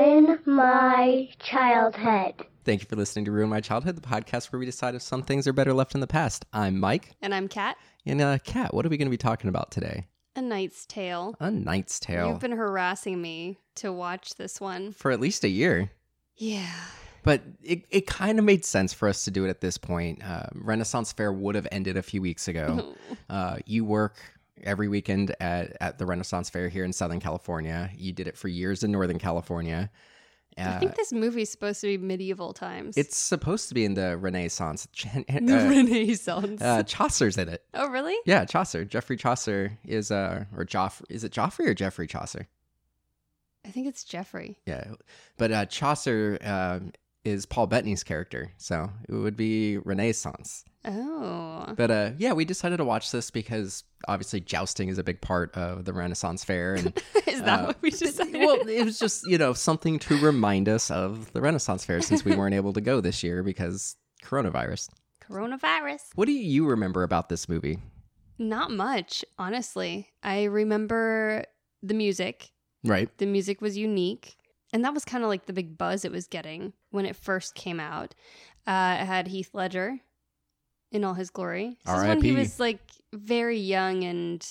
Ruin My Childhood. Thank you for listening to Ruin My Childhood, the podcast where we decide if some things are better left in the past. I'm Mike. And I'm Kat. And Kat, what are we going to be talking about today? A Knight's Tale. A Knight's Tale. You've been harassing me to watch this one. For at least a year. Yeah. But it kind of made sense for us to do it at this point. Renaissance Fair would have ended a few weeks ago. You work every weekend at the Renaissance Fair here in Southern California. You did it for years in Northern California. I think this movie's supposed to be medieval times. It's supposed to be in the Renaissance. Renaissance. Chaucer's in it. Oh, really? Yeah, Chaucer. Geoffrey Chaucer is, or Joffrey. Is it Joffrey or Geoffrey Chaucer? I think it's Geoffrey. Yeah. But Chaucer is Paul Bettany's character. So it would be Renaissance. Oh. But yeah, we decided to watch this because obviously jousting is a big part of the Renaissance Fair. And, is that what we decided? Well, it was just, something to remind us of the Renaissance Fair since we weren't able to go this year because coronavirus. What do you remember about this movie? Not much, honestly. I remember the music. Right. The music was unique. And that was kind of like the big buzz it was getting when it first came out. It had Heath Ledger in all his glory. This is when he was like very young and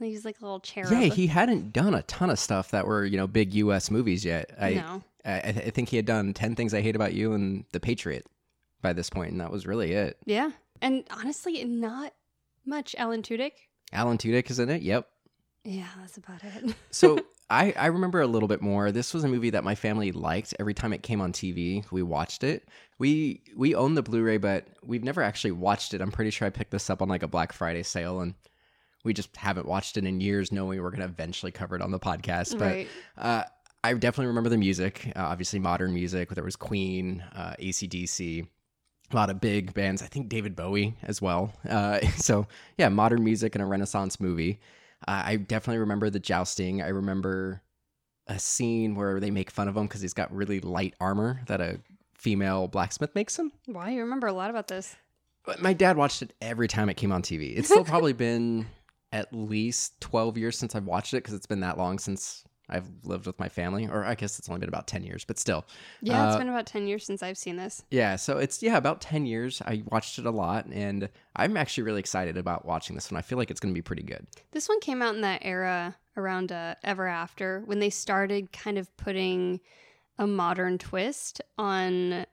he was like a little cherub. Yeah, he hadn't done a ton of stuff that were, big U.S. movies yet. I think he had done 10 Things I Hate About You and The Patriot by this point, and that was really it. Yeah. And honestly, not much. Alan Tudyk is in it. Yep. Yeah, that's about it. So I remember a little bit more. This was a movie that my family liked. Every time it came on TV, we watched it. We own the Blu-ray, but we've never actually watched it. I'm pretty sure I picked this up on like a Black Friday sale, and we just haven't watched it in years, knowing we're going to eventually cover it on the podcast. Right. But I definitely remember the music, obviously modern music. There was Queen, AC/DC. A lot of big bands. I think David Bowie as well. So yeah, modern music and a Renaissance movie. I definitely remember the jousting. I remember a scene where they make fun of him because he's got really light armor that a female blacksmith makes him. Wow, you remember a lot about this. But my dad watched it every time it came on TV. It's still probably been at least 12 years since I've watched it because it's been that long since I've lived with my family. Or I guess it's only been about 10 years, but still. Yeah, it's been about 10 years since I've seen this. Yeah, so it's about 10 years. I watched it a lot, and I'm actually really excited about watching this one. I feel like it's going to be pretty good. This one came out in that era around Ever After, when they started kind of putting a modern twist on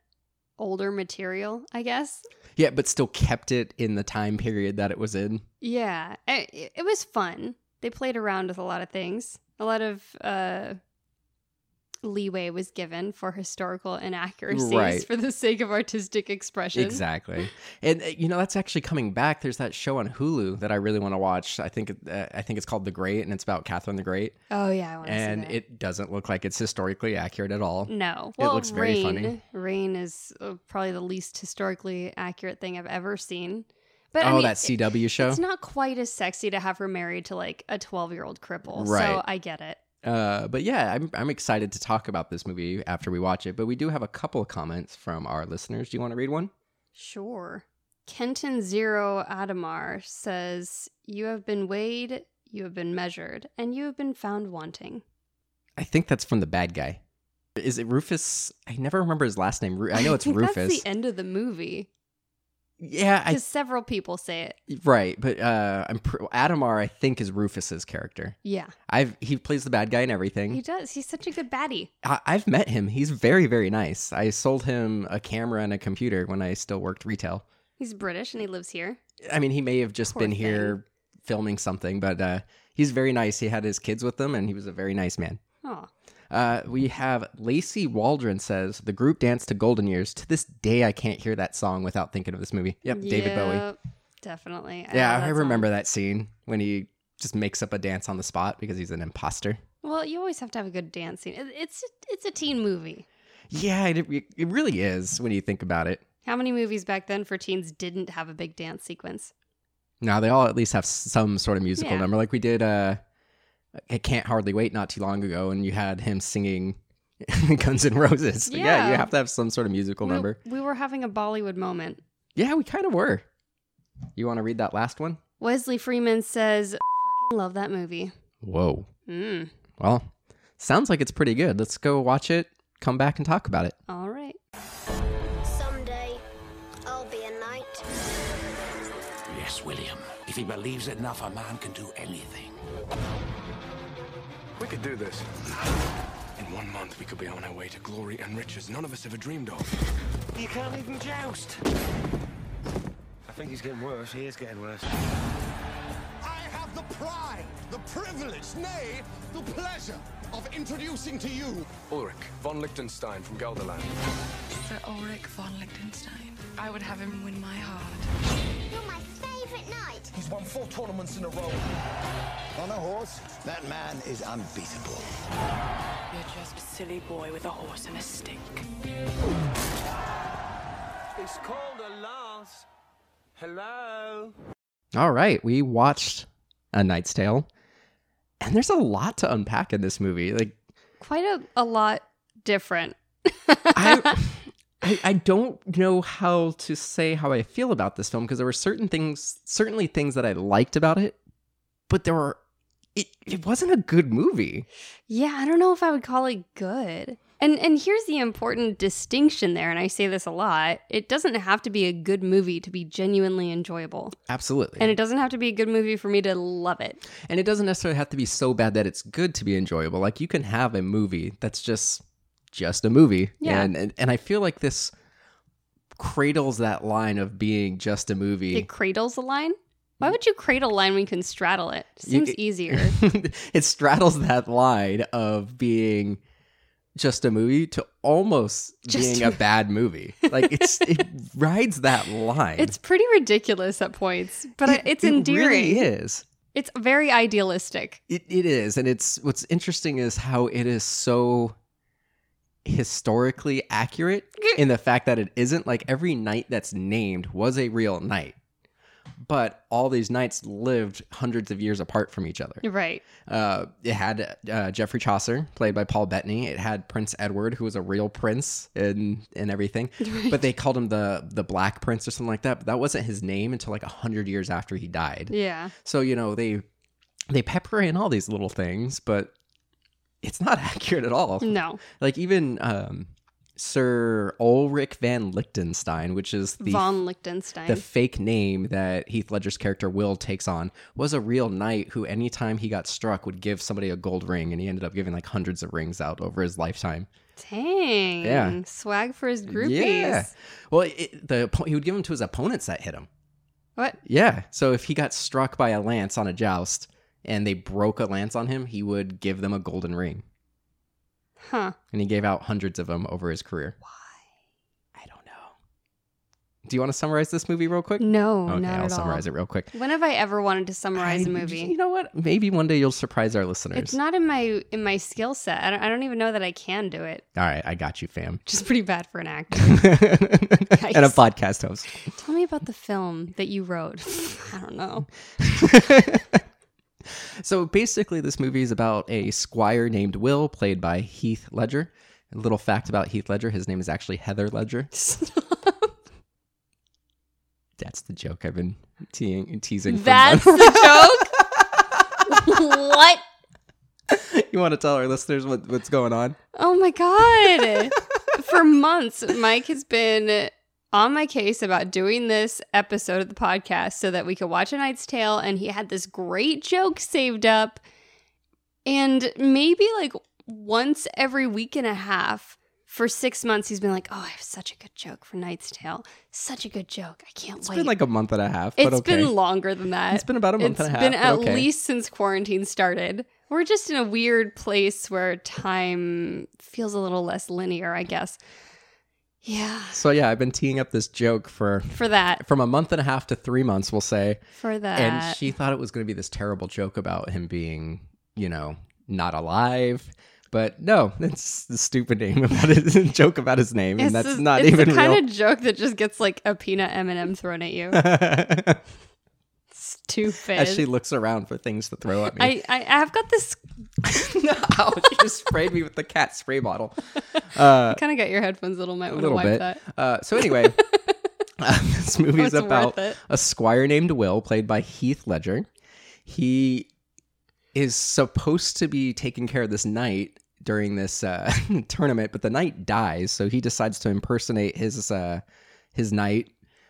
older material, I guess. Yeah, but still kept it in the time period that it was in. Yeah, it was fun. They played around with a lot of things. A lot of leeway was given for historical inaccuracies for the sake of artistic expression. Exactly. And, that's actually coming back. There's that show on Hulu that I really want to watch. I think it's called The Great, and it's about Catherine the Great. Oh, yeah. I want to see that. And it doesn't look like it's historically accurate at all. No. Well, it looks very funny. Rain is probably the least historically accurate thing I've ever seen. But, that CW show? It's not quite as sexy to have her married to like a 12-year-old cripple. Right. So I get it. But yeah, I'm excited to talk about this movie after we watch it. But we do have a couple of comments from our listeners. Do you want to read one? Sure. Kenton Zero Adhemar says, "You have been weighed, you have been measured, and you have been found wanting." I think that's from the bad guy. Is it Rufus? I never remember his last name. I know it's Rufus. That's the end of the movie. Yeah, because several people say it. Right, but Adhemar, I think, is Rufus's character. Yeah, he plays the bad guy and everything. He does. He's such a good baddie. I've met him. He's very, very nice. I sold him a camera and a computer when I still worked retail. He's British and he lives here. I mean, he may have just been here filming something, but he's very nice. He had his kids with him, and he was a very nice man. Oh. We have Lacey Waldron says, "The group danced to Golden Years. To this day, I can't hear that song without thinking of this movie." Yep. David Bowie. Definitely. I remember that scene when he just makes up a dance on the spot because he's an imposter. Well, you always have to have a good dance scene. It's a teen movie. Yeah, it really is when you think about it. How many movies back then for teens didn't have a big dance sequence? No, they all at least have some sort of musical number. Like we did... I Can't Hardly Wait not too long ago, and you had him singing Guns N' Roses. Yeah. You have to have some sort of musical number. We were having a Bollywood moment. Yeah, we kind of were. You want to read that last one? Wesley Freeman says, "I love that movie." Whoa. Well, sounds like it's pretty good. Let's go watch it, come back and talk about it. All right. Someday, I'll be a knight. Yes, William. If he believes enough, a man can do anything. We could do this. In 1 month, we could be on our way to glory and riches none of us ever dreamed of. You can't even joust. I think he's getting worse. He is getting worse. I have the pride, the privilege, nay, the pleasure of introducing to you Ulrich von Liechtenstein from Gelderland. Sir Ulrich von Liechtenstein. I would have him win my heart. You're my favorite knight. He's won 4 tournaments in a row. On a horse, that man is unbeatable. You're just a silly boy with a horse and a stick. It's called a lance. Hello. All right, we watched A Knight's Tale, and there's a lot to unpack in this movie. Like, quite a lot different. I don't know how to say how I feel about this film, because there were certain things, certainly things that I liked about it, but there were it wasn't a good movie. Yeah, I don't know if I would call it good. And here's the important distinction there, and I say this a lot. It doesn't have to be a good movie to be genuinely enjoyable. Absolutely. And it doesn't have to be a good movie for me to love it. And it doesn't necessarily have to be so bad that it's good to be enjoyable. Like, you can have a movie that's just a movie. Yeah. And I feel like this cradles that line of being just a movie. It cradles the line? Why would you cradle line when you can straddle it? It seems easier. It straddles that line of being just a movie to almost just being a bad movie. Like, it rides that line. It's pretty ridiculous at points, but it's endearing. It really is. It's very idealistic. It is. And it's what's interesting is how it is so historically accurate in the fact that it isn't. Like, every knight that's named was a real knight, but all these knights lived hundreds of years apart from each other. Right. It had Geoffrey Chaucer, played by Paul Bettany. It had Prince Edward, who was a real prince and everything. Right. But they called him the Black Prince or something like that. But that wasn't his name until like 100 years after he died. Yeah. So, you know, they pepper in all these little things, but it's not accurate at all. No. Like, even Sir Ulrich van Liechtenstein, which is the fake name that Heath Ledger's character Will takes on, was a real knight who anytime he got struck would give somebody a gold ring, and he ended up giving like hundreds of rings out over his lifetime. Dang. Yeah. Swag for his groupies. Yeah. Well, he would give them to his opponents that hit him. What? Yeah. So if he got struck by a lance on a joust and they broke a lance on him, he would give them a golden ring. Huh. And he gave out hundreds of them over his career. Why? I don't know. Do you want to summarize this movie real quick? No, okay, I'll summarize it real quick. When have I ever wanted to summarize a movie? You know what? Maybe one day you'll surprise our listeners. It's not in my skill set. I don't even know that I can do it. All right, I got you, fam. Which is pretty bad for an actor. And a podcast host. Tell me about the film that you wrote. I don't know. So basically, this movie is about a squire named Will, played by Heath Ledger. A little fact about Heath Ledger, his name is actually Heather Ledger. Stop. That's the joke I've been teasing. That's the joke? What? You want to tell our listeners what's going on? Oh my God. For months, Mike has been on my case about doing this episode of the podcast so that we could watch A Knight's Tale, and he had this great joke saved up, and maybe like once every week and a half for 6 months he's been like, oh, I have such a good joke for Knight's Tale. Such a good joke. I can't wait. It's been like a month and a half, but okay. It's been longer than that. It's been about a month and a half. It's been at least since quarantine started. We're just in a weird place where time feels a little less linear, I guess. Yeah. So yeah, I've been teeing up this joke for that from a month and a half to 3 months, we'll say. For that. And she thought it was going to be this terrible joke about him being, you know, not alive, but no, it's the stupid name about his joke about his name, and that's not even real. It's the kind of joke that just gets like a peanut M&M thrown at you. Stupid. As she looks around for things to throw at me. I've got this. No, you sprayed me with the cat spray bottle. You kind of got your headphones a little. Might want to wipe bit. That. So anyway, this movie is about a squire named Will, played by Heath Ledger. He is supposed to be taking care of this knight during this tournament, but the knight dies, so he decides to impersonate his knight,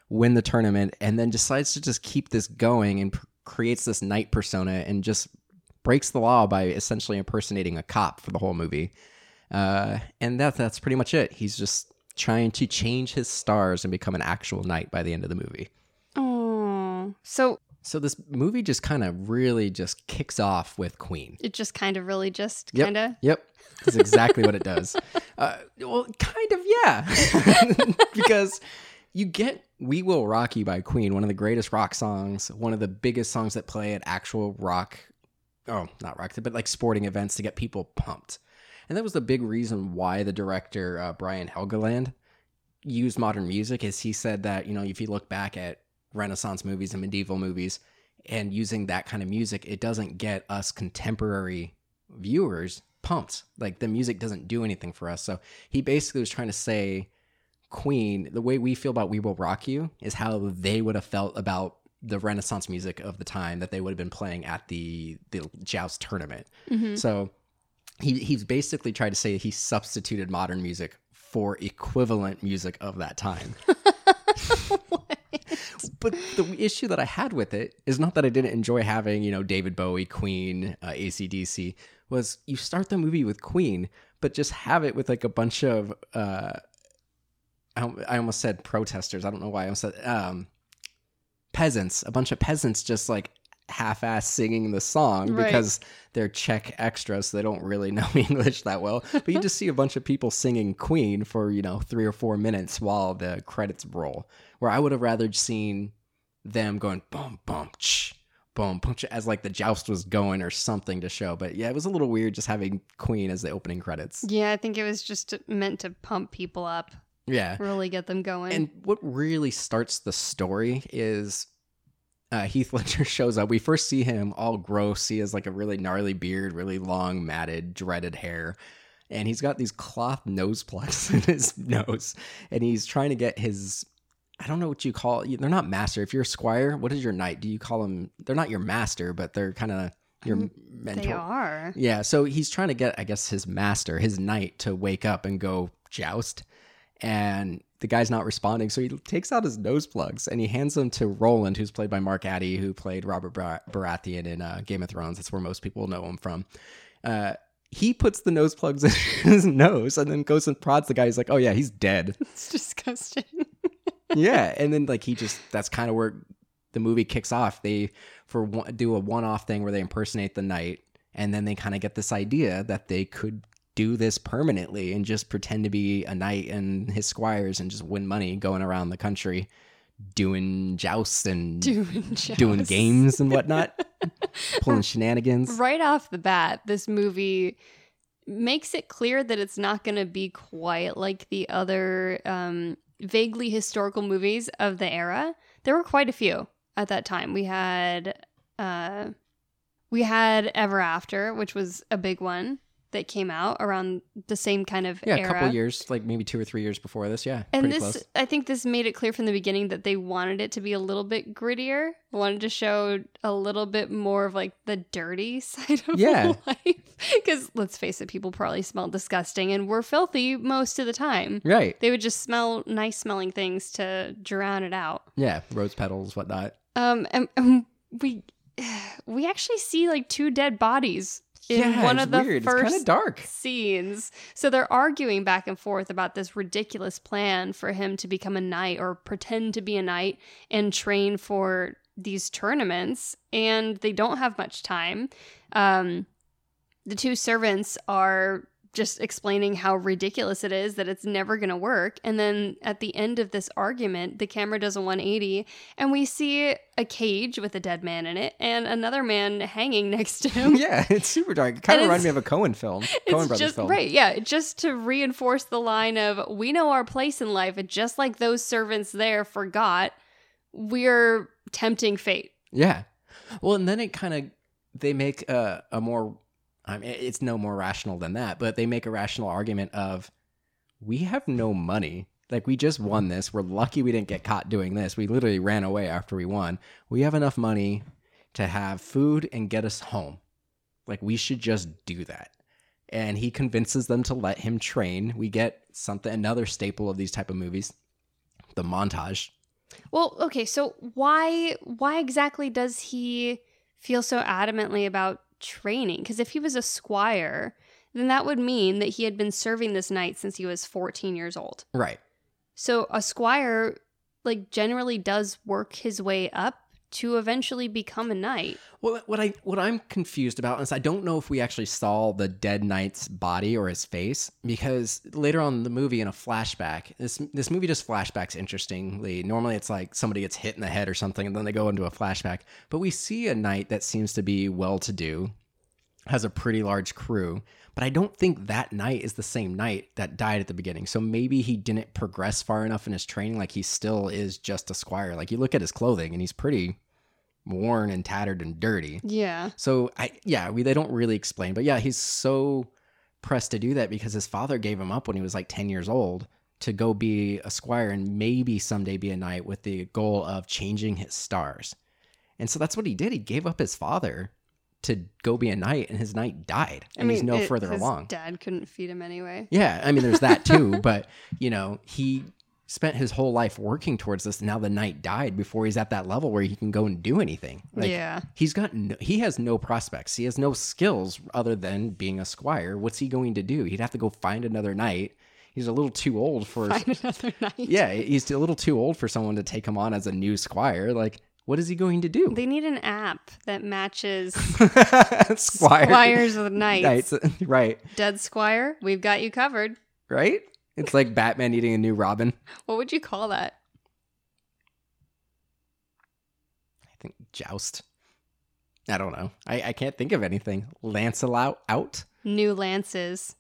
win the tournament, and then decides to just keep this going and creates this knight persona and just breaks the law by essentially impersonating a cop for the whole movie. And that's pretty much it. He's just trying to change his stars and become an actual knight by the end of the movie. Oh, so this movie just kind of really just kicks off with Queen. It just kind of really just kind of? Yep. That's exactly what it does. Well, kind of, yeah. Because you get We Will Rock You by Queen, one of the greatest rock songs, one of the biggest songs that play at actual rock, like sporting events to get people pumped. And that was the big reason why the director, Brian Helgeland, used modern music, is he said that, you know, if you look back at Renaissance movies and medieval movies and using that kind of music, it doesn't get us contemporary viewers pumped. Like, the music doesn't do anything for us. So he basically was trying to say, Queen, the way we feel about We Will Rock You is how they would have felt about the Renaissance music of the time that they would have been playing at the joust tournament. Mm-hmm. So he's basically tried to say he substituted modern music for equivalent music of that time. But the issue that I had with it is not that I didn't enjoy having, you know, David Bowie, Queen, AC/DC, was you start the movie with Queen, but just have it with like a bunch of, I almost said protesters. I don't know why I almost said peasants, a bunch of peasants just like half-ass singing the song, right, because they're Czech extras, so they don't really know English that well. But you just see a bunch of people singing Queen for, you know, 3 or 4 minutes while the credits roll, where I would have rather seen them going boom, boom, ch, boom, boom, ch, as like the joust was going or something to show. But yeah, it was a little weird just having Queen as the opening credits. Yeah, I think it was just meant to pump people up. Yeah. Really get them going. And what really starts the story is Heath Ledger shows up. We first see him all gross. He has like a really gnarly beard, really long, matted, dreaded hair. And he's got these cloth nose plugs in his nose. And he's trying to get his, I don't know what you call it. They're not master. If you're a squire, what is your knight? Do you call them? They're not your master, but they're kind of your mentor. They are. Yeah. So he's trying to get, I guess, his master, his knight, to wake up and go joust. And the guy's not responding, so he takes out his nose plugs and he hands them to Roland, who's played by Mark Addy, who played Robert Baratheon in Game of Thrones. That's where most people know him from. He puts the nose plugs in his nose and then goes and prods the guy. He's like, oh yeah, he's dead. It's disgusting. Yeah, and then like that's kind of where the movie kicks off. They do a one-off thing where they impersonate the knight, and then they kind of get this idea that they could do this permanently and just pretend to be a knight and his squires and just win money going around the country doing jousts and doing games and whatnot, pulling shenanigans. Right off the bat, this movie makes it clear that it's not going to be quite like the other vaguely historical movies of the era. There were quite a few at that time. We had Ever After, which was a big one that came out around the same kind of era. Yeah, a couple of years, like maybe 2 or 3 years before this, yeah. And this, close. I think this made it clear from the beginning that they wanted it to be a little bit grittier, wanted to show a little bit more of like the dirty side of life. Because let's face it, people probably smelled disgusting and were filthy most of the time. Right. They would just smell nice smelling things to drown it out. Yeah, rose petals, whatnot. And we actually see like 2 dead bodies. In one of the first dark scenes. So they're arguing back and forth about this ridiculous plan for him to become a knight or pretend to be a knight and train for these tournaments. And they don't have much time. The 2 servants are just explaining how ridiculous it is that it's never going to work. And then at the end of this argument, the camera does a 180 and we see a cage with a dead man in it and another man hanging next to him. Yeah, it's super dark. It kind of reminded me of a Coen film. Coen Brothers film. Right, yeah. Just to reinforce the line of, we know our place in life, and just like those servants there forgot, we're tempting fate. Yeah. Well, and then it kind of, they make a more... I mean, it's no more rational than that, but they make a rational argument of, we have no money. Like, we just won this. We're lucky we didn't get caught doing this. We literally ran away after we won. We have enough money to have food and get us home. Like, we should just do that. and he convinces them to let him train. We get something, another staple of these type of movies, the montage. Well, okay, so why exactly does he feel so adamantly about training? Because if he was a squire, then that would mean that he had been serving this knight since he was 14 years old. Right. So a squire, like, generally does work his way up to eventually become a knight. Well, what I'm confused about is I don't know if we actually saw the dead knight's body or his face, because later on in the movie, in a flashback, this movie does flashbacks interestingly. Normally it's like somebody gets hit in the head or something and then they go into a flashback. But we see a knight that seems to be well-to-do, has a pretty large crew, but I don't think that knight is the same knight that died at the beginning. So maybe he didn't progress far enough in his training. Like, he still is just a squire. Like, you look at his clothing and he's pretty worn and tattered and dirty. Yeah. So they don't really explain, but yeah, he's so pressed to do that because his father gave him up when he was like 10 years old to go be a squire and maybe someday be a knight with the goal of changing his stars. And so that's what he did. He gave up his father to go be a knight, and his knight died, and he's no further along. His dad couldn't feed him anyway. Yeah, I mean, there's that too, but, you know, he spent his whole life working towards this, and now the knight died before he's at that level where he can go and do anything. Like, yeah. He has no prospects. He has no skills other than being a squire. What's he going to do? He'd have to go find another knight. He's a little too old for... Find another knight. Yeah, he's a little too old for someone to take him on as a new squire, like... What is he going to do? They need an app that matches squires with knights. Right. Dead squire, we've got you covered. Right? It's like Batman needing a new Robin. What would you call that? I think joust. I don't know. I can't think of anything. Lancelot out? New lances.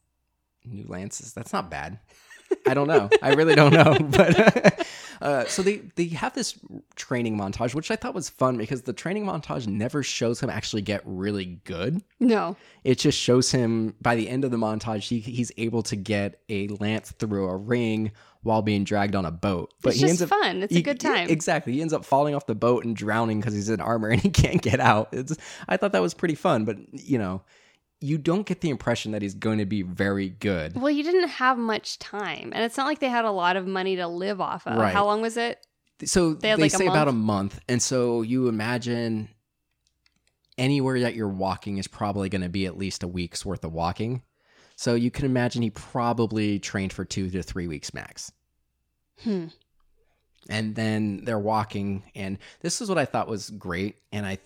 New lances. That's not bad. I don't know. I really don't know. But so they have this training montage, which I thought was fun because the training montage never shows him actually get really good. No. It just shows him by the end of the montage, he's able to get a lance through a ring while being dragged on a boat. But it's just fun. It's a good time. Exactly. He ends up falling off the boat and drowning because he's in armor and he can't get out. I thought that was pretty fun, but you know. You don't get the impression that he's going to be very good. Well, he didn't have much time. And it's not like they had a lot of money to live off of. Right. How long was it? So they say about a month. And so you imagine anywhere that you're walking is probably going to be at least a week's worth of walking. So you can imagine he probably trained for 2 to 3 weeks max. Hmm. And then they're walking. And this is what I thought was great. And I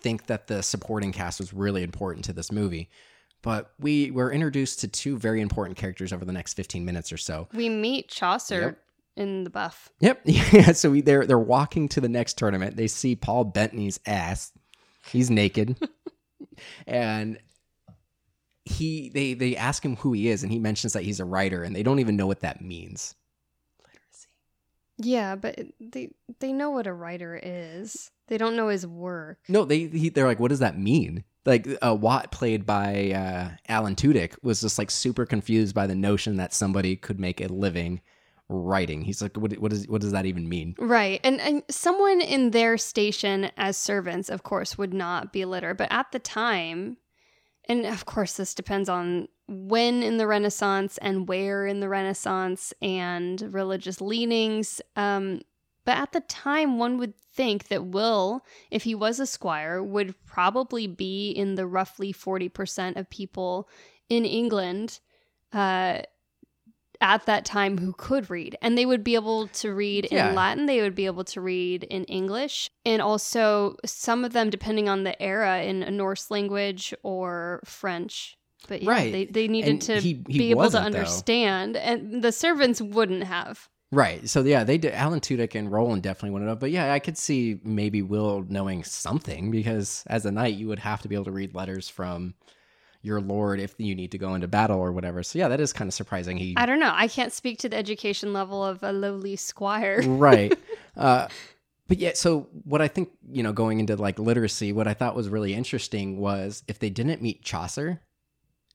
think that the supporting cast was really important to this movie. But we were introduced to two very important characters over the next 15 minutes or so. We meet Chaucer in the buff. Yep. Yeah. So they're walking to the next tournament. They see Paul Bettany's ass. He's naked. And they ask him who he is, and he mentions that he's a writer, and they don't even know what that means. Literacy. Yeah, but they know what a writer is. They don't know his work. No, they're like, what does that mean? Like, Watt, played by Alan Tudyk, was just like super confused by the notion that somebody could make a living writing. He's like, what does that even mean? Right. And someone in their station as servants, of course, would not be literate. But at the time, and of course this depends on when in the Renaissance and where in the Renaissance and religious leanings, but at the time, one would think that Will, if he was a squire, would probably be in the roughly 40% of people in England at that time who could read. And they would be able to read in Latin. They would be able to read in English. And also some of them, depending on the era, in a Norse language or French. But yeah, right. They needed to be able to understand. Though. And the servants wouldn't have. Right. So, yeah, they did. Alan Tudyk and Roland definitely went it up. But, yeah, I could see maybe Will knowing something because as a knight, you would have to be able to read letters from your lord if you need to go into battle or whatever. So, yeah, that is kind of surprising. I don't know. I can't speak to the education level of a lowly squire. Right. But, yeah, so what I think, you know, going into, like, literacy, what I thought was really interesting was if they didn't meet Chaucer,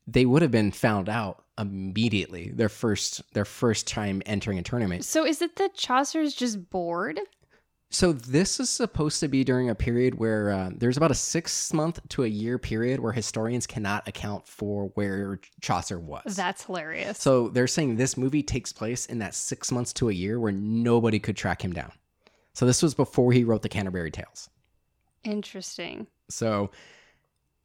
they would have been found out immediately their first time entering a tournament. So is it that Chaucer's just bored? So this is supposed to be during a period where there's about a 6-month to a year period where historians cannot account for where Chaucer was. That's hilarious. So they're saying this movie takes place in that 6 months to a year where nobody could track him down. So this was before he wrote The Canterbury Tales. Interesting. So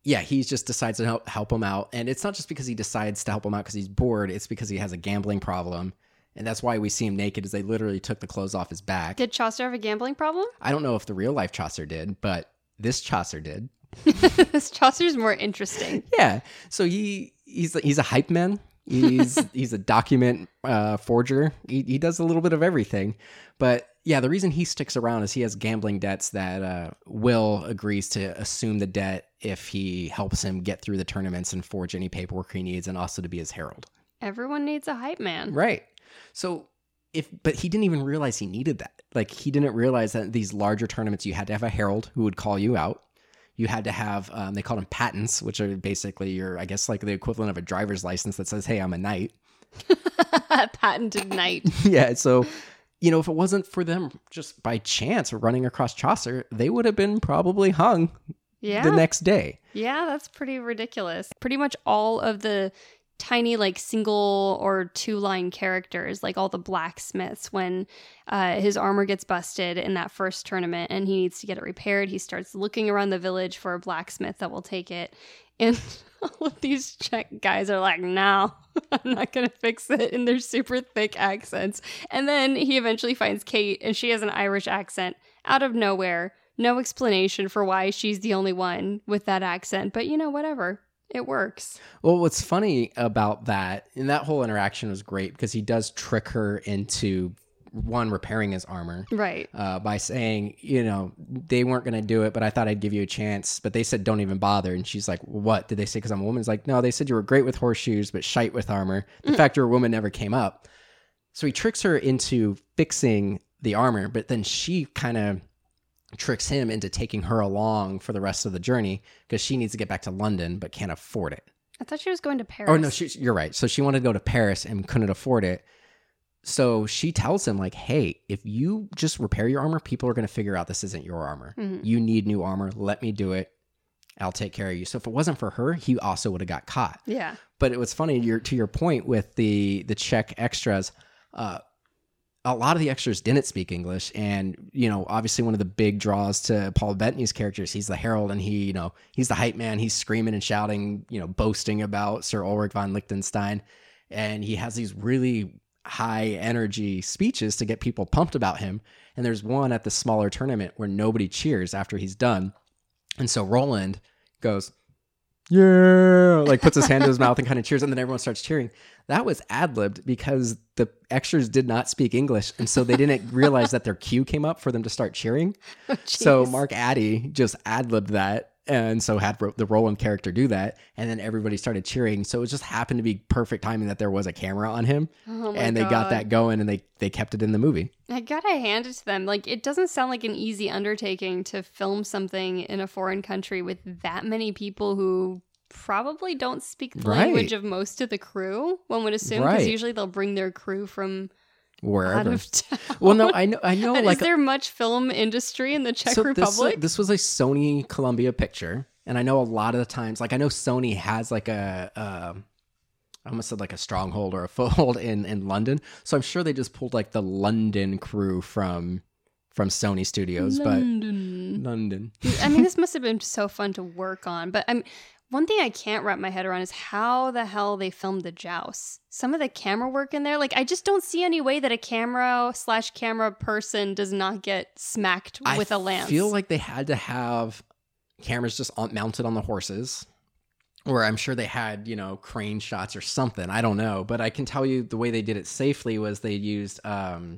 yeah, he just decides to help him out. And it's not just because he decides to help him out because he's bored. It's because he has a gambling problem. And that's why we see him naked, is they literally took the clothes off his back. Did Chaucer have a gambling problem? I don't know if the real life Chaucer did, but this Chaucer did. This Chaucer's more interesting. Yeah. So he's a hype man. He's a document forger. He does a little bit of everything. But yeah, the reason he sticks around is he has gambling debts that Will agrees to assume the debt if he helps him get through the tournaments and forge any paperwork he needs, and also to be his herald. Everyone needs a hype man. Right. So but he didn't even realize he needed that. Like, he didn't realize that these larger tournaments, you had to have a herald who would call you out. You had to have, they called them patents, which are basically your, I guess, like the equivalent of a driver's license that says, hey, I'm a knight. Patented knight. Yeah. So, you know, if it wasn't for them just by chance running across Chaucer, they would have been probably hung the next day. Yeah. That's pretty ridiculous. Pretty much all of the tiny, like, single or two-line characters, like all the blacksmiths, when his armor gets busted in that first tournament and he needs to get it repaired, he starts looking around the village for a blacksmith that will take it. And all of these Czech guys are like, no, I'm not going to fix it. And they're super thick accents. And then he eventually finds Kate, and she has an Irish accent out of nowhere. No explanation for why she's the only one with that accent, but, you know, whatever. It works. Well, what's funny about that, and that whole interaction was great, because he does trick her into, one, repairing his armor. Right. By saying, you know, they weren't going to do it, but I thought I'd give you a chance. But they said, don't even bother. And she's like, what? Did they say because I'm a woman? It's like, no, they said you were great with horseshoes, but shite with armor. The fact you're a woman never came up. So he tricks her into fixing the armor, but then she kind of tricks him into taking her along for the rest of the journey, because she needs to get back to London but can't afford it. I thought she was going to Paris. Oh, no, you're right. So she wanted to go to Paris and couldn't afford it. So she tells him, like, hey, if you just repair your armor, people are going to figure out this isn't your armor. Mm-hmm. You need new armor. Let me do it. I'll take care of you. So if it wasn't for her, he also would have got caught. Yeah. But it was funny, to your point with the Czech extras, a lot of the extras didn't speak English. And, you know, obviously one of the big draws to Paul Bettany's characters, he's the herald, and he, you know, he's the hype man. He's screaming and shouting, you know, boasting about Sir Ulrich von Liechtenstein. And he has these really high energy speeches to get people pumped about him. And there's one at the smaller tournament where nobody cheers after he's done. And so Roland goes, yeah, like puts his hand to his mouth and kind of cheers, and then everyone starts cheering. That was ad-libbed because the extras did not speak English, and so they didn't realize that their cue came up for them to start cheering. Oh, so Mark Addy just ad-libbed that, and so had the Roland character do that, and then everybody started cheering. So it just happened to be perfect timing that there was a camera on him, and they got that going, and they kept it in the movie. I gotta hand it to them. Like, it doesn't sound like an easy undertaking to film something in a foreign country with that many people who probably don't speak the language of most of the crew, one would assume, because usually they'll bring their crew from wherever. Out of town. Well, no, I know. And like, is there much film industry in the Czech Republic? This was a Sony Columbia picture, and I know a lot of the times, like, I know Sony has like a, I almost said like a stronghold or a foothold in London. So I'm sure they just pulled like the London crew from Sony Studios, London. I mean, this must have been so fun to work on, but one thing I can't wrap my head around is how the hell they filmed the joust. Some of the camera work in there, like, I just don't see any way that a camera person does not get smacked with a lance. I feel like they had to have cameras just mounted on the horses, or I'm sure they had, you know, crane shots or something. I don't know, but I can tell you the way they did it safely was they used, obviously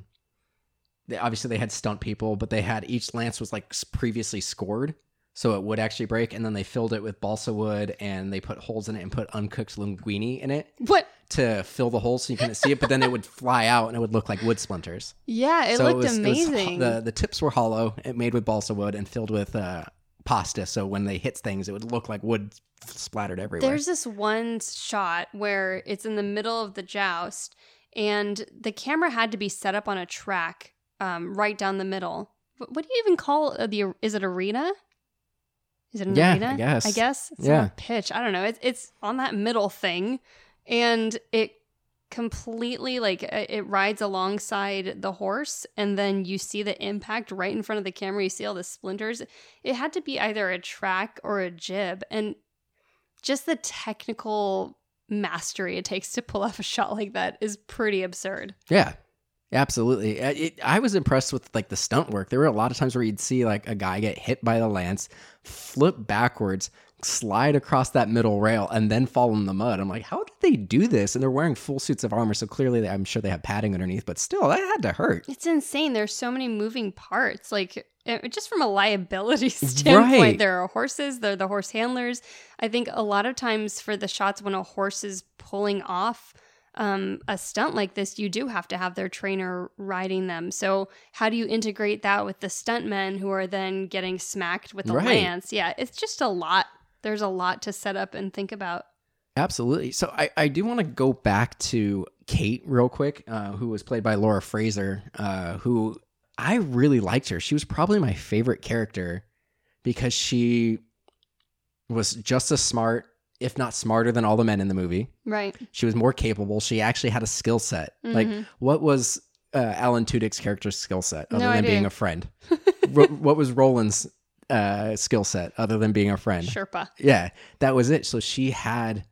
they had stunt people, but they had, each lance was like previously scored, so it would actually break, and then they filled it with balsa wood, and they put holes in it and put uncooked linguine in it. What? To fill the holes so you couldn't see it, but then it would fly out and it would look like wood splinters. Yeah, it looked amazing. The tips were hollow, made with balsa wood and filled with pasta, so when they hit things, it would look like wood splattered everywhere. There's this one shot where it's in the middle of the joust, and the camera had to be set up on a track right down the middle. what do you even call the? Is it arena? Is it an arena? I guess. It's not a pitch. I don't know. It's on that middle thing, and it completely it rides alongside the horse, and then you see the impact right in front of the camera. You see all the splinters. It had to be either a track or a jib, and just the technical mastery it takes to pull off a shot like that is pretty absurd. Yeah. Absolutely. I was impressed with the stunt work. There were a lot of times where you'd see a guy get hit by the lance, flip backwards, slide across that middle rail, and then fall in the mud. I'm like, how did they do this? And they're wearing full suits of armor, so clearly I'm sure they have padding underneath, but still, that had to hurt. It's insane. There's so many moving parts. Just from a liability standpoint, right. There are horses, there are the horse handlers. I think a lot of times for the shots when a horse is pulling off a stunt like this, you do have to have their trainer riding them. So how do you integrate that with the stuntmen who are then getting smacked with a lance? Yeah, it's just a lot. There's a lot to set up and think about. Absolutely. So I do want to go back to Kate real quick, who was played by Laura Fraser, who I really liked her. She was probably my favorite character because she was just as smart, if not smarter than all the men in the movie. Right. She was more capable. She actually had a skill set. Mm-hmm. What was Alan Tudyk's character's skill set other than being a friend? What was Roland's skill set other than being a friend? Sherpa. Yeah, that was it. So she had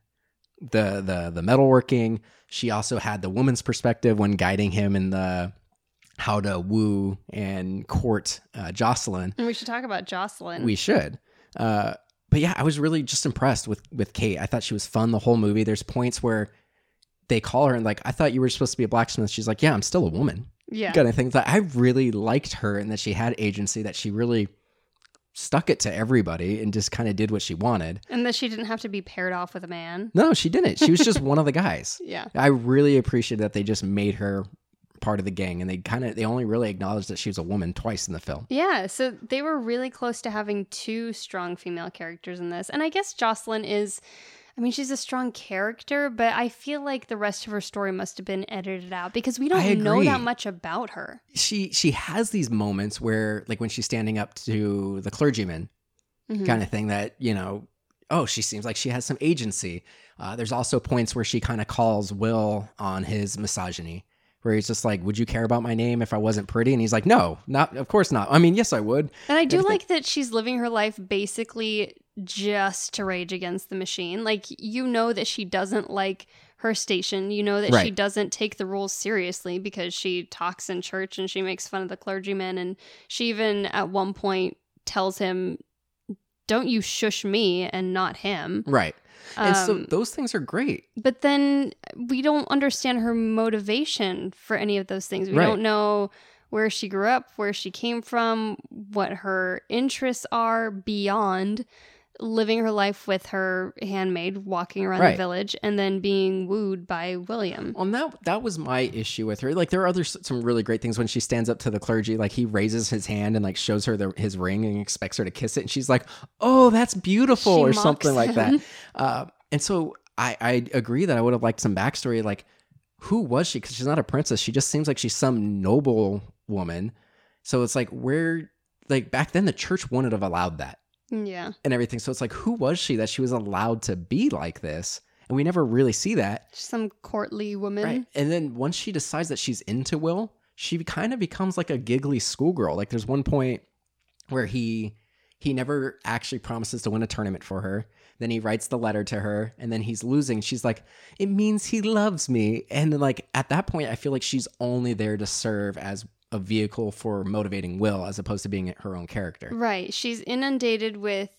the metalworking. She also had the woman's perspective when guiding him in the how to woo and court Jocelyn. And we should talk about Jocelyn. We should. But yeah, I was really just impressed with Kate. I thought she was fun the whole movie. There's points where they call her and I thought you were supposed to be a blacksmith. She's like, yeah, I'm still a woman. Yeah. Kind of thing. I really liked her and that she had agency, that she really stuck it to everybody and just kind of did what she wanted. And that she didn't have to be paired off with a man. No, she didn't. She was just one of the guys. Yeah. I really appreciated that they just made her part of the gang, and they only really acknowledged that she was a woman twice in the film. Yeah, so they were really close to having two strong female characters in this. And I guess Jocelyn is, she's a strong character, but I feel like the rest of her story must have been edited out because we don't know that much about her. She has these moments where when she's standing up to the clergyman, mm-hmm. kind of thing, that she seems like she has some agency. There's also points where she kind of calls Will on his misogyny, where he's just like, would you care about my name if I wasn't pretty? And he's like, no, not, of course not. Yes, I would. And I do like that she's living her life basically just to rage against the machine. That she doesn't like her station. Right. She doesn't take the rules seriously because she talks in church and she makes fun of the clergyman. And she even at one point tells him, don't you shush me and not him. Right. And so those things are great. But then we don't understand her motivation for any of those things. We don't know where she grew up, where she came from, what her interests are beyond living her life with her handmaid, walking around the village, and then being wooed by William. Well, that was my issue with her. There are some really great things when she stands up to the clergy. He raises his hand and shows her his ring and expects her to kiss it, and she's like, "Oh, that's beautiful," or something like that. And so I agree that I would have liked some backstory. Who was she? Because she's not a princess. She just seems like she's some noble woman. So it's where back then the church wouldn't have allowed that. Yeah. And everything. So it's who was she that she was allowed to be like this? And we never really see that. Some courtly woman. Right. And then once she decides that she's into Will, she kind of becomes a giggly schoolgirl. There's one point where he never actually promises to win a tournament for her. Then he writes the letter to her, and then he's losing. She's like, it means he loves me. And then at that point, I feel like she's only there to serve as a vehicle for motivating Will as opposed to being her own character. Right. She's inundated with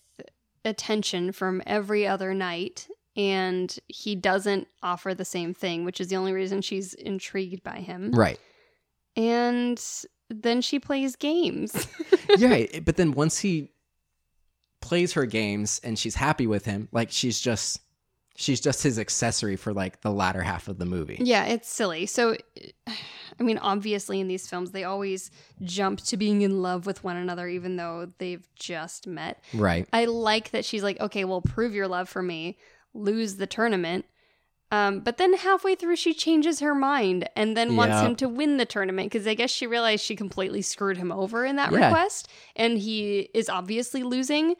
attention from every other knight, and he doesn't offer the same thing, which is the only reason she's intrigued by him. Right. And then she plays games. Yeah. But then once he plays her games and she's happy with him, she's just his accessory for the latter half of the movie. Yeah, it's silly. So, obviously in these films, they always jump to being in love with one another, even though they've just met. Right. I like that she's like, okay, well, prove your love for me, lose the tournament, But then halfway through, she changes her mind and then wants him to win the tournament because I guess she realized she completely screwed him over in that request, and he is obviously losing.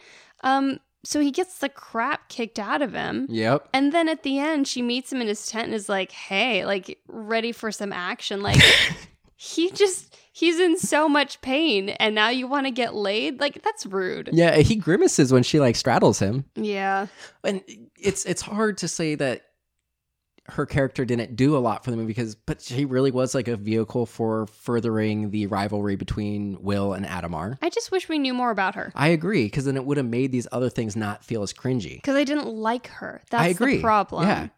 So he gets the crap kicked out of him. Yep. And then at the end, she meets him in his tent and is like, hey, like, ready for some action. Like, he's in so much pain, and now you want to get laid? Like, that's rude. Yeah, he grimaces when she, like, straddles him. Yeah. And it's hard to say that her character didn't do a lot for the movie but she really was like a vehicle for furthering the rivalry between Will and Adhemar. I just wish we knew more about her. I agree, because then it would have made these other things not feel as cringy. Because I didn't like her. That's the problem. Yeah.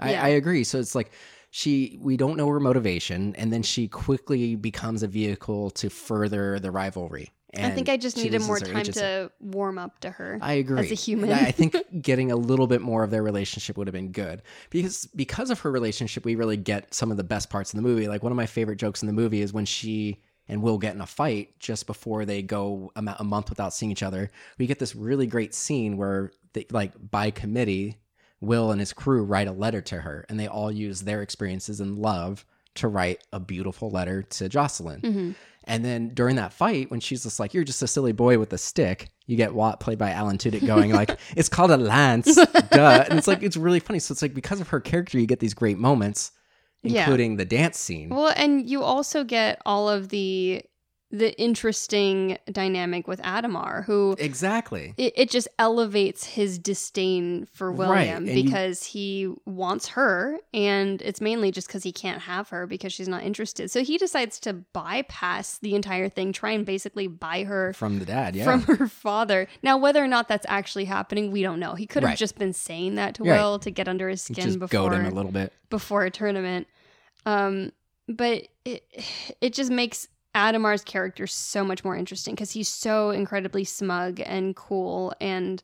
I agree. So it's like we don't know her motivation, and then she quickly becomes a vehicle to further the rivalry. And I think I just needed more time to warm up to her. I agree. As a human. I think getting a little bit more of their relationship would have been good. Because of her relationship, we really get some of the best parts of the movie. Like, one of my favorite jokes in the movie is when she and Will get in a fight just before they go a month without seeing each other. We get this really great scene where, by committee, Will and his crew write a letter to her. And they all use their experiences and love to write a beautiful letter to Jocelyn. Mm-hmm. And then during that fight, when she's just like, you're just a silly boy with a stick, you get Watt, played by Alan Tudyk, going like, it's called a lance, duh. And it's like, it's really funny. So it's like, because of her character, you get these great moments, including the dance scene. Well, and you also get all of the interesting dynamic with Adhemar, who... Exactly. It just elevates his disdain for William, because he wants her, and it's mainly just because he can't have her because she's not interested. So he decides to bypass the entire thing, try and basically buy her... From the dad, yeah. From her father. Now, whether or not that's actually happening, we don't know. He could have just been saying that to Will to get under his skin goad him a little bit. Before a tournament. But it just makes... Adhemar's character is so much more interesting because he's so incredibly smug and cool and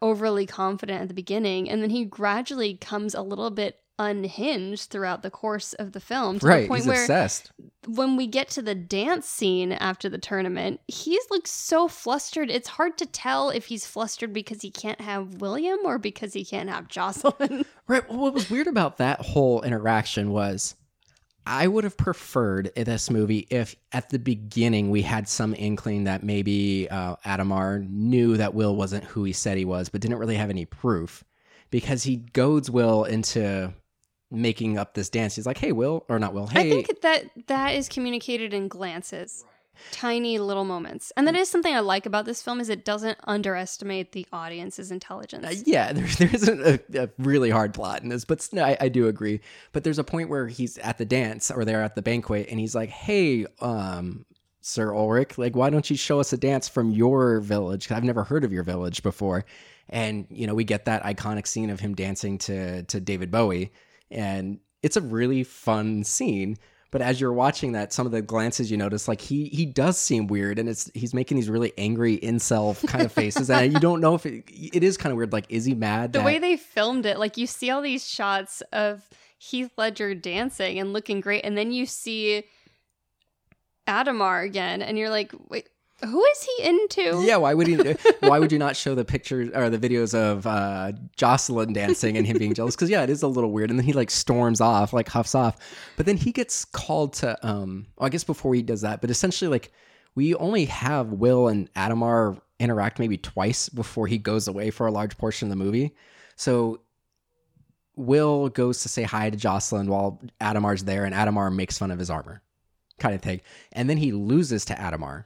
overly confident at the beginning, and then he gradually comes a little bit unhinged throughout the course of the film to the point he's where obsessed. When we get to the dance scene after the tournament, he looks so flustered. It's hard to tell if he's flustered because he can't have William or because he can't have Jocelyn. Right. Well, what was weird about that whole interaction was... I would have preferred in this movie if at the beginning we had some inkling that maybe Adhemar knew that Will wasn't who he said he was, but didn't really have any proof, because he goads Will into making up this dance. He's like, hey, Will, or not Will, hey. I think that is communicated in glances, tiny little moments. And that is something I like about this film, is it doesn't underestimate the audience's intelligence. There isn't a really hard plot in this, but I do agree. But there's a point where he's at the dance, or they're at the banquet, and he's like, hey, Sir Ulrich, like, why don't you show us a dance from your village? 'Cause I've never heard of your village before. And, we get that iconic scene of him dancing to David Bowie. And it's a really fun scene. But as you're watching that, some of the glances you notice, like he does seem weird, and he's making these really angry incel kind of faces, and you don't know if it is kind of weird. Like, is he mad? The way they filmed it, like, you see all these shots of Heath Ledger dancing and looking great, and then you see Adhemar again, and you're like, wait. Who is he into? Yeah, why would you not show the pictures or the videos of Jocelyn dancing and him being jealous? Because it is a little weird. And then he storms off, huffs off. But then he gets called to, I guess before he does that, but essentially we only have Will and Adhemar interact maybe twice before he goes away for a large portion of the movie. So Will goes to say hi to Jocelyn while Adhemar's there, and Adhemar makes fun of his armor kind of thing. And then he loses to Adhemar.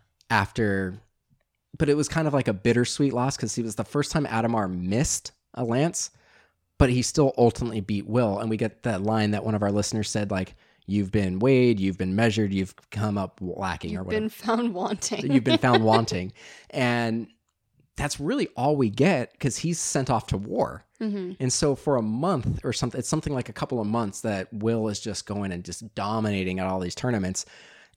But it was kind of like a bittersweet loss, because he was the first time Adhemar missed a lance, but he still ultimately beat Will. And we get that line that one of our listeners said, like, you've been weighed, you've been measured, you've come up lacking, or whatever. You've been found wanting. And that's really all we get, because he's sent off to war. Mm-hmm. And so for a month or something, it's something like a couple of months that Will is just going and just dominating at all these tournaments.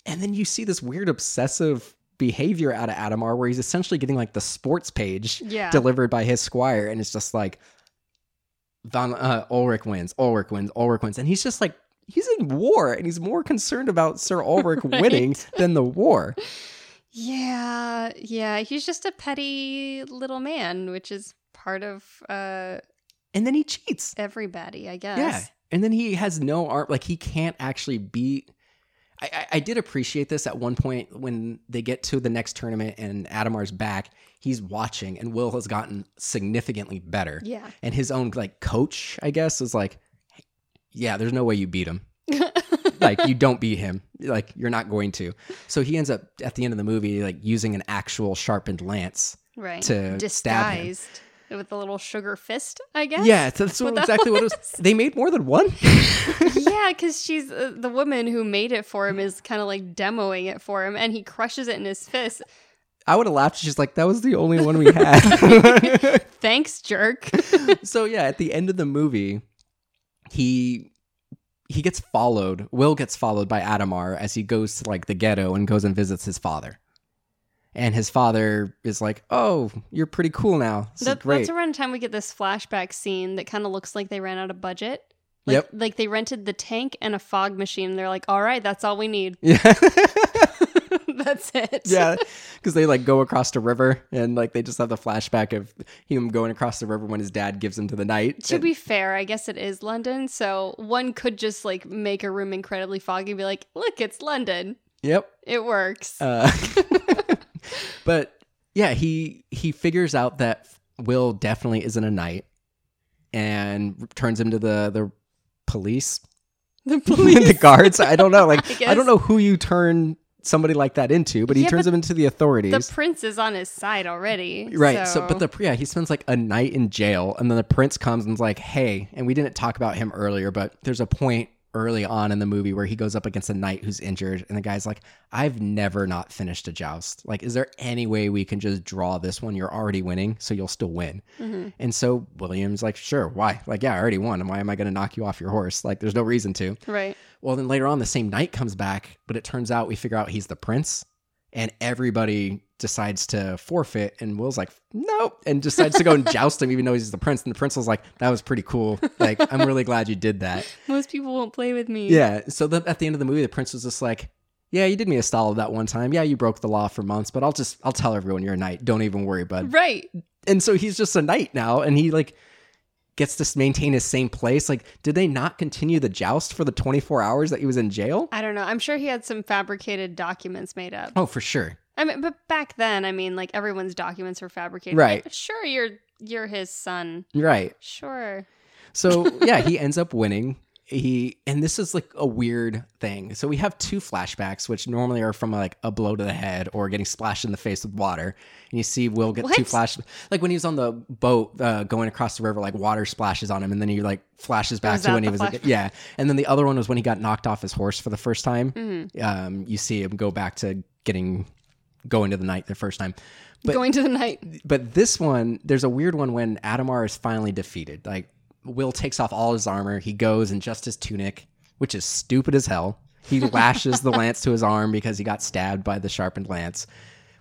And then you see this weird obsessive behavior out of Adhemar, where he's essentially getting the sports page delivered by his squire, and it's just like Ulrich wins, and he's just like, he's in war, and he's more concerned about Sir Ulrich winning than the war. He's just a petty little man, which is part of and then he cheats. Everybody, I guess. Yeah. And then he has no arm. Like, he can't actually beat. I did appreciate this at one point when they get to the next tournament and Adhemar's back. He's watching, and Will has gotten significantly better. Yeah. And his own, like, coach, I guess, is like, yeah, there's no way you beat him. Like, you don't beat him. Like, you're not going to. So he ends up, at the end of the movie, like, using an actual sharpened lance. Right. To disguised. Stab him. With a little sugar fist, I guess. Yeah, that's exactly what it was. They made more than one. Yeah, because she's the woman who made it for him is kind of like demoing it for him, and he crushes it in his fist. I would have laughed. She's like, that was the only one we had. Thanks, jerk. So yeah, at the end of the movie, he gets followed. Will gets followed by Adhemar as he goes to like the ghetto and goes and visits his father. And his father is like, oh, you're pretty cool now. This is great. That's around the time we get this flashback scene that kind of looks like they ran out of budget. Like, yep. Like they rented the tank and a fog machine. And they're like, all right, that's all we need. Yeah. That's it. Yeah. Because they like go across the river and like they just have the flashback of him going across the river when his dad gives him to the night. To be fair, I guess it is London. So one could just like make a room incredibly foggy and be like, look, it's London. Yep. It works. But yeah, he figures out that Will definitely isn't a knight and turns him to the police. The police? The guards? I don't know. Like, I don't know who you turn somebody like that into, but he turns him into the authorities. The prince is on his side already. Right. So, but he spends like a night in jail, and then the prince comes and's like, hey, and we didn't talk about him earlier, but there's a point early on in the movie where he goes up against a knight who's injured, and the guy's like, I've never not finished a joust. Like, is there any way we can just draw this one? You're already winning, so you'll still win. Mm-hmm. And so William's like, sure, why? Like, yeah, I already won. And why am I going to knock you off your horse? Like, there's no reason to. Right. Well, then later on, the same knight comes back, but it turns out we figure out he's the prince, and everybody decides to forfeit, and Will's like, nope, and decides to go and joust him even though he's the prince. And the prince was like, that was pretty cool. Like, I'm really glad you did that. Most people won't play with me. Yeah. So at the end of the movie, the prince was just like, yeah, you did me a stall that one time. Yeah, you broke the law for months, but I'll tell everyone you're a knight. Don't even worry, bud. Right. And so he's just a knight now, and he like gets to maintain his same place. Like, did they not continue the joust for the 24 hours that he was in jail? I don't know. I'm sure he had some fabricated documents made up. Oh, for sure. I mean, but back then, I mean, like, everyone's documents were fabricated. Right. Like, sure, you're his son. Right. Sure. So, yeah, he ends up winning. And this is like a weird thing. So we have two flashbacks, which normally are from like a blow to the head or getting splashed in the face with water. And you see Will get two flashes. Like when he was on the boat going across the river, like water splashes on him. And then he like flashes back to when he was like, yeah. And then the other one was when he got knocked off his horse for the first time. Mm-hmm. You see him go back to going to the night the first time. But, going to the night. But this one, there's a weird one when Adhemar is finally defeated. Like, Will takes off all his armor. He goes in just his tunic, which is stupid as hell. He lashes the lance to his arm because he got stabbed by the sharpened lance.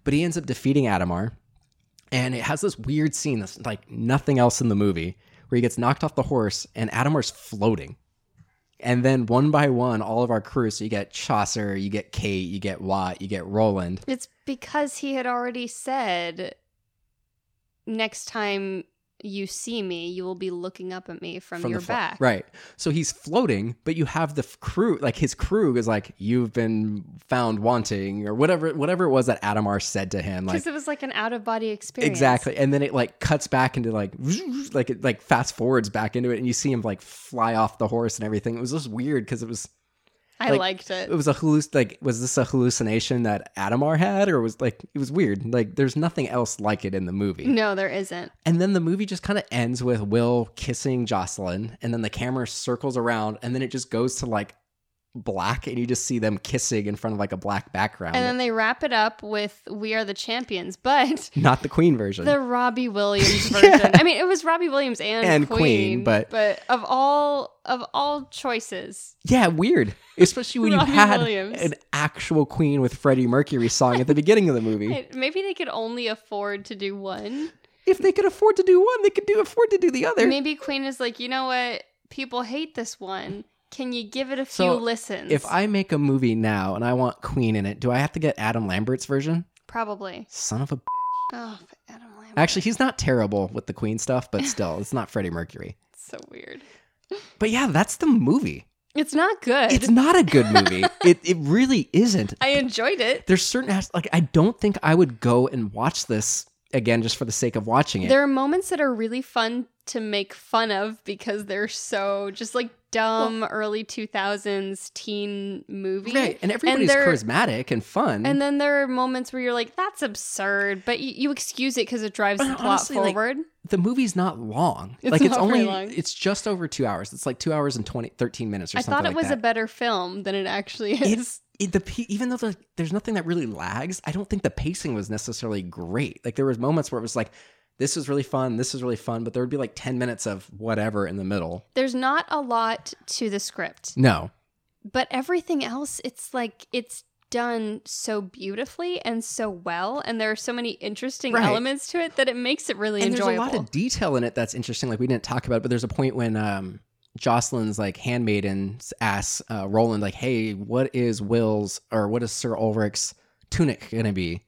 But he ends up defeating Adhemar. And it has this weird scene that's like nothing else in the movie where he gets knocked off the horse and Adhemar's floating. And then one by one, all of our crew, so you get Chaucer, you get Kate, you get Watt, you get Roland. It's because he had already said, next time you see me, you will be looking up at me from your back. Right. So he's floating, but you have the crew, like his crew is like, you've been found wanting or whatever it was that Adhemar said to him. Because it was like an out of body experience. Exactly. And then it like cuts back into like it like fast forwards back into it. And you see him like fly off the horse and everything. It was just weird because it was. I liked it. It was was this a hallucination that Adhemar had, or was like, it was weird. Like, there's nothing else like it in the movie. No, there isn't. And then the movie just kind of ends with Will kissing Jocelyn, and then the camera circles around, and then it just goes to like black, and you just see them kissing in front of like a black background. And then they wrap it up with "We Are the Champions," but not the Queen version, the Robbie Williams version. Yeah. I mean, it was Robbie Williams and Queen, but of all choices, yeah, weird. Especially when you had an actual Queen with Freddie Mercury song at the beginning of the movie. Maybe they could only afford to do one. If they could afford to do one, they could afford to do the other. Maybe Queen is like, you know what? People hate this one. Can you give it a few listens? If I make a movie now and I want Queen in it, do I have to get Adam Lambert's version? Probably. Son of a bitch. Oh, but Adam Lambert. Actually, he's not terrible with the Queen stuff, but still, it's not Freddie Mercury. so weird. But yeah, that's the movie. It's not good. It's not a good movie. It really isn't. I enjoyed it. There's certain aspects, like I don't think I would go and watch this again just for the sake of watching it. There are moments that are really fun to make fun of because they're so just like dumb early 2000s teen movie. Right, and everybody's charismatic and fun. And then there are moments where you're like, that's absurd, but you excuse it because it drives the plot forward. Like, the movie's not long. It's just over 2 hours. It's like 2 hours and 13 minutes or something like that. I thought it was a better film than it actually is. Even though there's nothing that really lags, I don't think the pacing was necessarily great. Like there was moments where it was like, this is really fun, but there would be like 10 minutes of whatever in the middle. There's not a lot to the script. No. But everything else, it's like, it's done so beautifully and so well, and there are so many interesting elements to it that it makes it really enjoyable. There's a lot of detail in it that's interesting, like we didn't talk about it, but there's a point when Jocelyn's like handmaiden's asks Roland, like, hey, what is Sir Ulrich's tunic gonna be?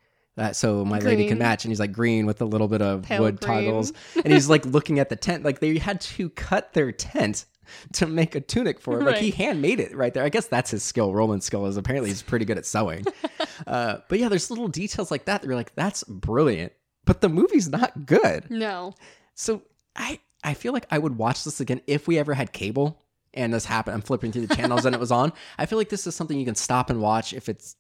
So my lady can match. And he's like, green with a little bit of pale wood green toggles. And he's like looking at the tent. Like they had to cut their tent to make a tunic for it. Like he handmade it right there. I guess that's his skill. Roman's skill is apparently he's pretty good at sewing. But yeah, there's little details like that. You're like, that's brilliant. But the movie's not good. No. So I feel like I would watch this again if we ever had cable and this happened. I'm flipping through the channels and it was on. I feel like this is something you can stop and watch if it's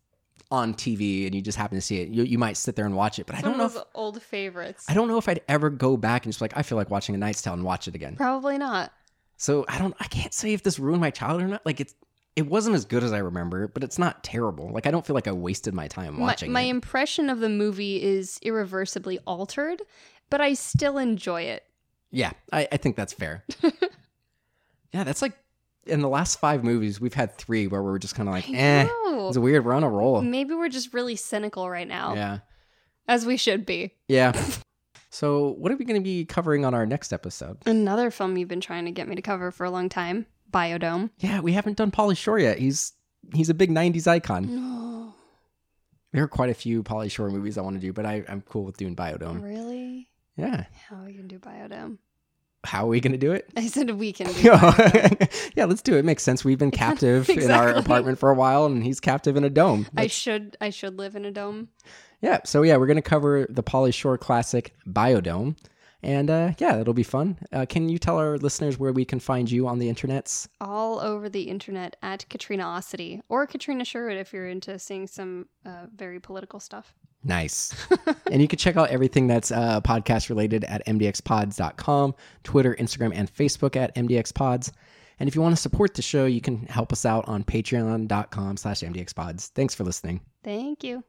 on TV and you just happen to see it. You might sit there and watch it, but I don't know if old favorites. I don't know if I'd ever go back and just like, I feel like watching A Knight's Tale and watch it again. Probably not. So I can't say if this ruined my childhood or not. Like it wasn't as good as I remember, but it's not terrible. Like I don't feel like I wasted my time watching my it. My impression of the movie is irreversibly altered, but I still enjoy it. Yeah, I think that's fair. Yeah, that's like in the last 5 movies, we've had 3 where we're just kind of like, it's weird. We're on a roll. Maybe we're just really cynical right now. Yeah. As we should be. Yeah. So what are we going to be covering on our next episode? Another film you've been trying to get me to cover for a long time, Biodome. Yeah, we haven't done Pauly Shore yet. He's a big 90s icon. No. There are quite a few Pauly Shore movies I want to do, but I'm cool with doing Biodome. Really? Yeah. How are you going to do Biodome? How are we going to do it? I said we can do it. Yeah, let's do it. It makes sense. We've been captive in our apartment for a while, and he's captive in a dome. I should live in a dome. Yeah. So, yeah, we're going to cover the Pauly Shore classic Biodome. And, yeah, it'll be fun. Can you tell our listeners where we can find you on the internets? All over the internet at Katrina Ossity or Katrina Sherwood if you're into seeing some very political stuff. Nice. And you can check out everything that's podcast related at mdxpods.com, Twitter, Instagram, and Facebook at mdxpods. And if you want to support the show, you can help us out on patreon.com/mdxpods. Thanks for listening. Thank you.